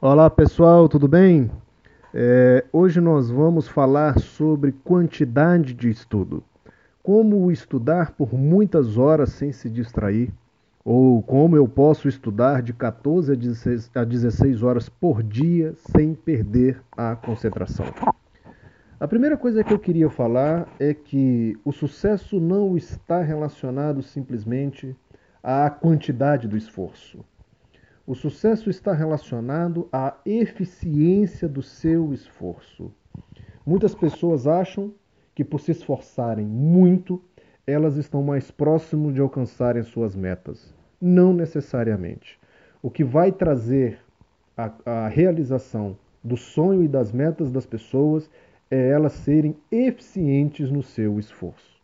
Olá pessoal, tudo bem? Hoje nós vamos falar sobre quantidade de estudo. Como estudar por muitas horas sem se distrair, ou como eu posso estudar de 14 a 16 horas por dia sem perder a concentração. A primeira coisa que eu queria falar é que o sucesso não está relacionado simplesmente à quantidade do esforço. O sucesso está relacionado à eficiência do seu esforço. Muitas pessoas acham que por se esforçarem muito, elas estão mais próximas de alcançarem suas metas. Não necessariamente. O que vai trazer a realização do sonho e das metas das pessoas é elas serem eficientes no seu esforço.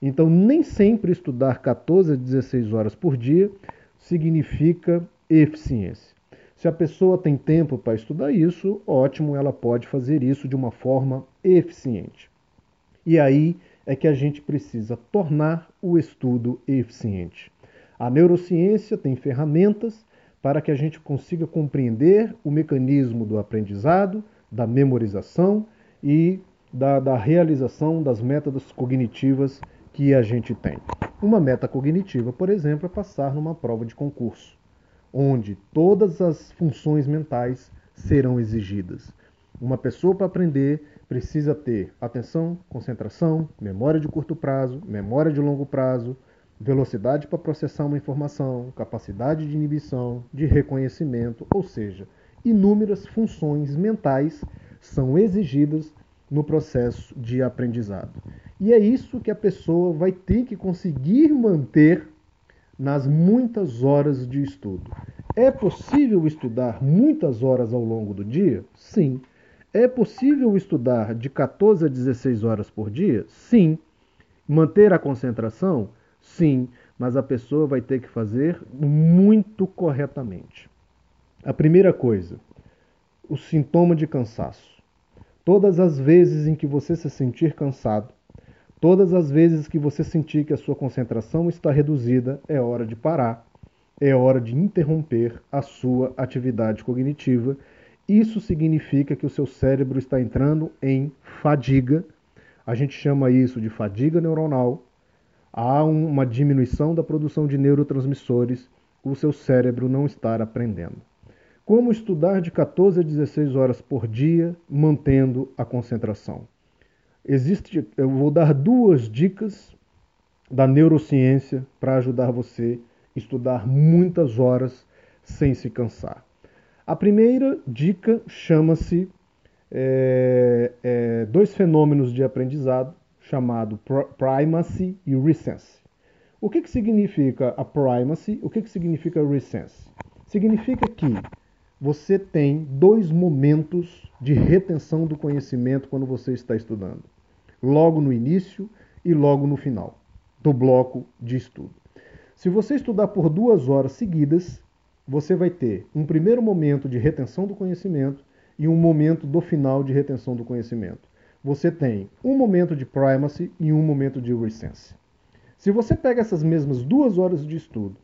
Então, nem sempre estudar 14 a 16 horas por dia significa eficiência. Se a pessoa tem tempo para estudar isso, ótimo, ela pode fazer isso de uma forma eficiente. E aí é que a gente precisa tornar o estudo eficiente. A neurociência tem ferramentas para que a gente consiga compreender o mecanismo do aprendizado, da memorização e da realização das metas cognitivas que a gente tem. Uma meta cognitiva, por exemplo, é passar numa prova de concurso, onde todas as funções mentais serão exigidas. Uma pessoa para aprender precisa ter atenção, concentração, memória de curto prazo, memória de longo prazo, velocidade para processar uma informação, capacidade de inibição, de reconhecimento, ou seja, inúmeras funções mentais são exigidas no processo de aprendizado. E é isso que a pessoa vai ter que conseguir manter nas muitas horas de estudo. É possível estudar muitas horas ao longo do dia? Sim. É possível estudar de 14 a 16 horas por dia? Sim. Manter a concentração? Sim. Mas a pessoa vai ter que fazer muito corretamente. A primeira coisa, o sintoma de cansaço. Todas as vezes em que você se sentir cansado, todas as vezes que você sentir que a sua concentração está reduzida, é hora de parar, é hora de interromper a sua atividade cognitiva. Isso significa que o seu cérebro está entrando em fadiga. A gente chama isso de fadiga neuronal. Há uma diminuição da produção de neurotransmissores, o seu cérebro não está aprendendo. Como estudar de 14 a 16 horas por dia, mantendo a concentração? Eu vou dar duas dicas da neurociência para ajudar você a estudar muitas horas sem se cansar. A primeira dica chama-se dois fenômenos de aprendizado, chamado primacy e recency. O que significa a primacy? O que significa a recency? Significa que você tem dois momentos de retenção do conhecimento quando você está estudando. Logo no início e logo no final do bloco de estudo. Se você estudar por 2 horas seguidas, você vai ter um primeiro momento de retenção do conhecimento e um momento do final de retenção do conhecimento. Você tem um momento de primacy e um momento de recency. Se você pega essas mesmas 2 horas de estudo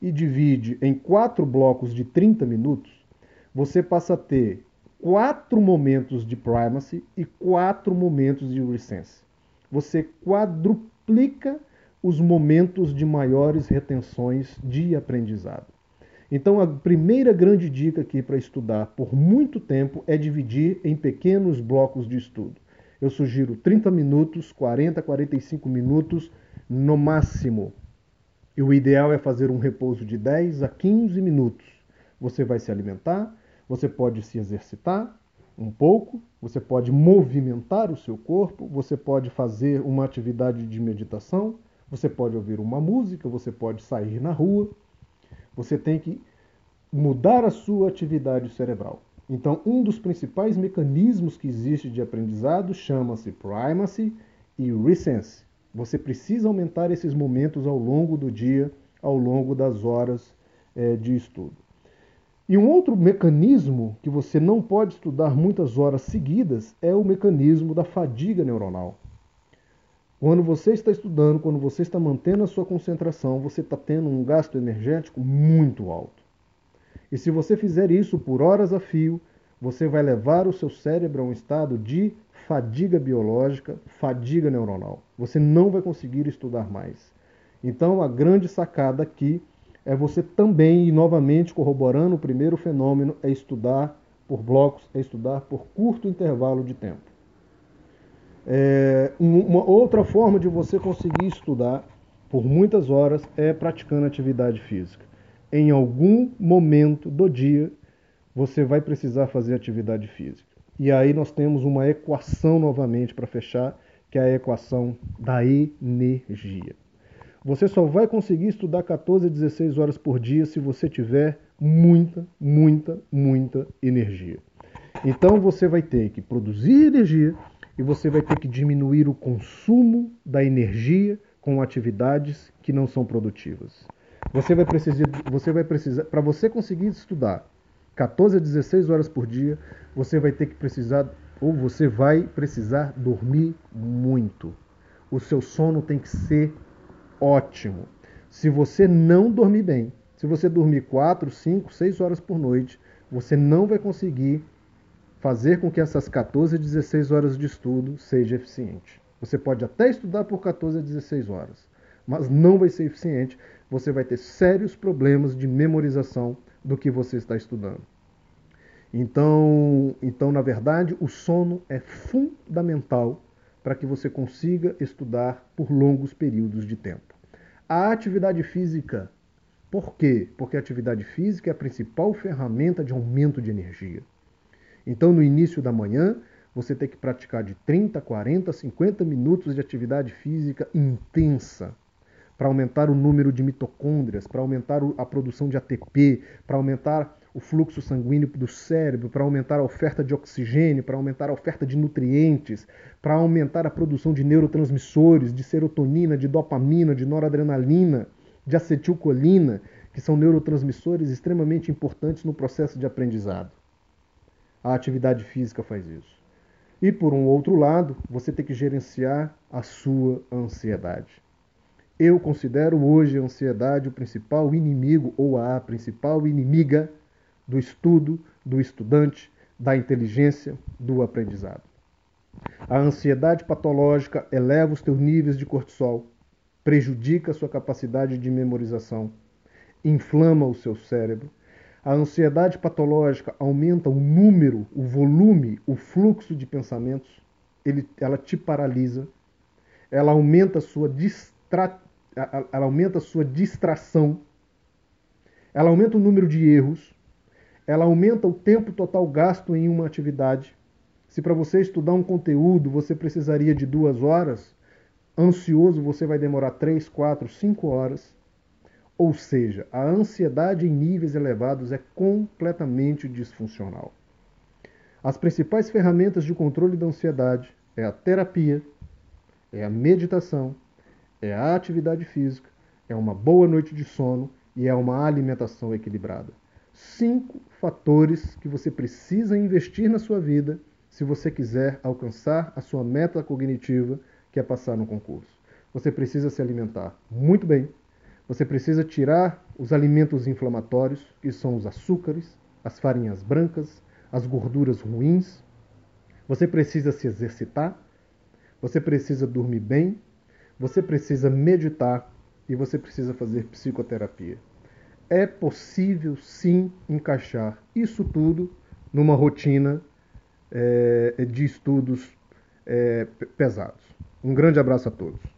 e divide em 4 blocos de 30 minutos, você passa a ter 4 momentos de primacy e 4 momentos de recency. Você quadruplica os momentos de maiores retenções de aprendizado. Então, a primeira grande dica aqui para estudar por muito tempo é dividir em pequenos blocos de estudo. Eu sugiro 30 minutos, 40, 45 minutos no máximo. E o ideal é fazer um repouso de 10 a 15 minutos. Você vai se alimentar, você pode se exercitar um pouco, você pode movimentar o seu corpo, você pode fazer uma atividade de meditação, você pode ouvir uma música, você pode sair na rua. Você tem que mudar a sua atividade cerebral. Então, um dos principais mecanismos que existe de aprendizado chama-se primacy e recency. Você precisa aumentar esses momentos ao longo do dia, ao longo das horas de estudo. E um outro mecanismo que você não pode estudar muitas horas seguidas é o mecanismo da fadiga neuronal. Quando você está estudando, quando você está mantendo a sua concentração, você está tendo um gasto energético muito alto. E se você fizer isso por horas a fio, você vai levar o seu cérebro a um estado de fadiga biológica, fadiga neuronal. Você não vai conseguir estudar mais. Então, a grande sacada aqui é você também, e novamente corroborando o primeiro fenômeno, é estudar por blocos, é estudar por curto intervalo de tempo. Uma outra forma de você conseguir estudar por muitas horas é praticando atividade física. Em algum momento do dia, você vai precisar fazer atividade física. E aí nós temos uma equação novamente para fechar, que é a equação da energia. Você só vai conseguir estudar 14, 16 horas por dia se você tiver muita energia. Então você vai ter que produzir energia, e você vai ter que diminuir o consumo da energia com atividades que não são produtivas. Você vai precisar, para você conseguir estudar 14 a 16 horas por dia, você vai precisar dormir muito. O seu sono tem que ser ótimo. Se você não dormir bem, se você dormir 4, 5, 6 horas por noite, você não vai conseguir fazer com que essas 14 a 16 horas de estudo seja eficiente. Você pode até estudar por 14 a 16 horas, mas não vai ser eficiente. Você vai ter sérios problemas de memorização do que você está estudando. Então, na verdade, o sono é fundamental para que você consiga estudar por longos períodos de tempo. A atividade física, por quê? Porque a atividade física é a principal ferramenta de aumento de energia. Então, no início da manhã, você tem que praticar de 30, 40, 50 minutos de atividade física intensa para aumentar o número de mitocôndrias, para aumentar a produção de ATP, para aumentar o fluxo sanguíneo do cérebro, para aumentar a oferta de oxigênio, para aumentar a oferta de nutrientes, para aumentar a produção de neurotransmissores, de serotonina, de dopamina, de noradrenalina, de acetilcolina, que são neurotransmissores extremamente importantes no processo de aprendizado. A atividade física faz isso. E por um outro lado, você tem que gerenciar a sua ansiedade. Eu considero hoje a ansiedade o principal inimigo, ou a principal inimiga do estudo, do estudante, da inteligência, do aprendizado. A ansiedade patológica eleva os teus níveis de cortisol, prejudica a sua capacidade de memorização, inflama o seu cérebro. A ansiedade patológica aumenta o número, o volume, o fluxo de pensamentos. Ela te paralisa. Ela aumenta a sua distração. Ela aumenta o número de erros. Ela aumenta o tempo total gasto em uma atividade. Se para você estudar um conteúdo você precisaria de 2 horas, ansioso você vai demorar 3, 4, 5 horas. Ou seja, a ansiedade em níveis elevados é completamente disfuncional. As principais ferramentas de controle da ansiedade é a terapia, é a meditação, é a atividade física, é uma boa noite de sono e é uma alimentação equilibrada. 5 fatores que você precisa investir na sua vida se você quiser alcançar a sua meta cognitiva, que é passar no concurso. Você precisa se alimentar muito bem. Você precisa tirar os alimentos inflamatórios, que são os açúcares, as farinhas brancas, as gorduras ruins. Você precisa se exercitar, você precisa dormir bem, você precisa meditar e você precisa fazer psicoterapia. É possível, sim, encaixar isso tudo numa rotina de estudos pesados. Um grande abraço a todos.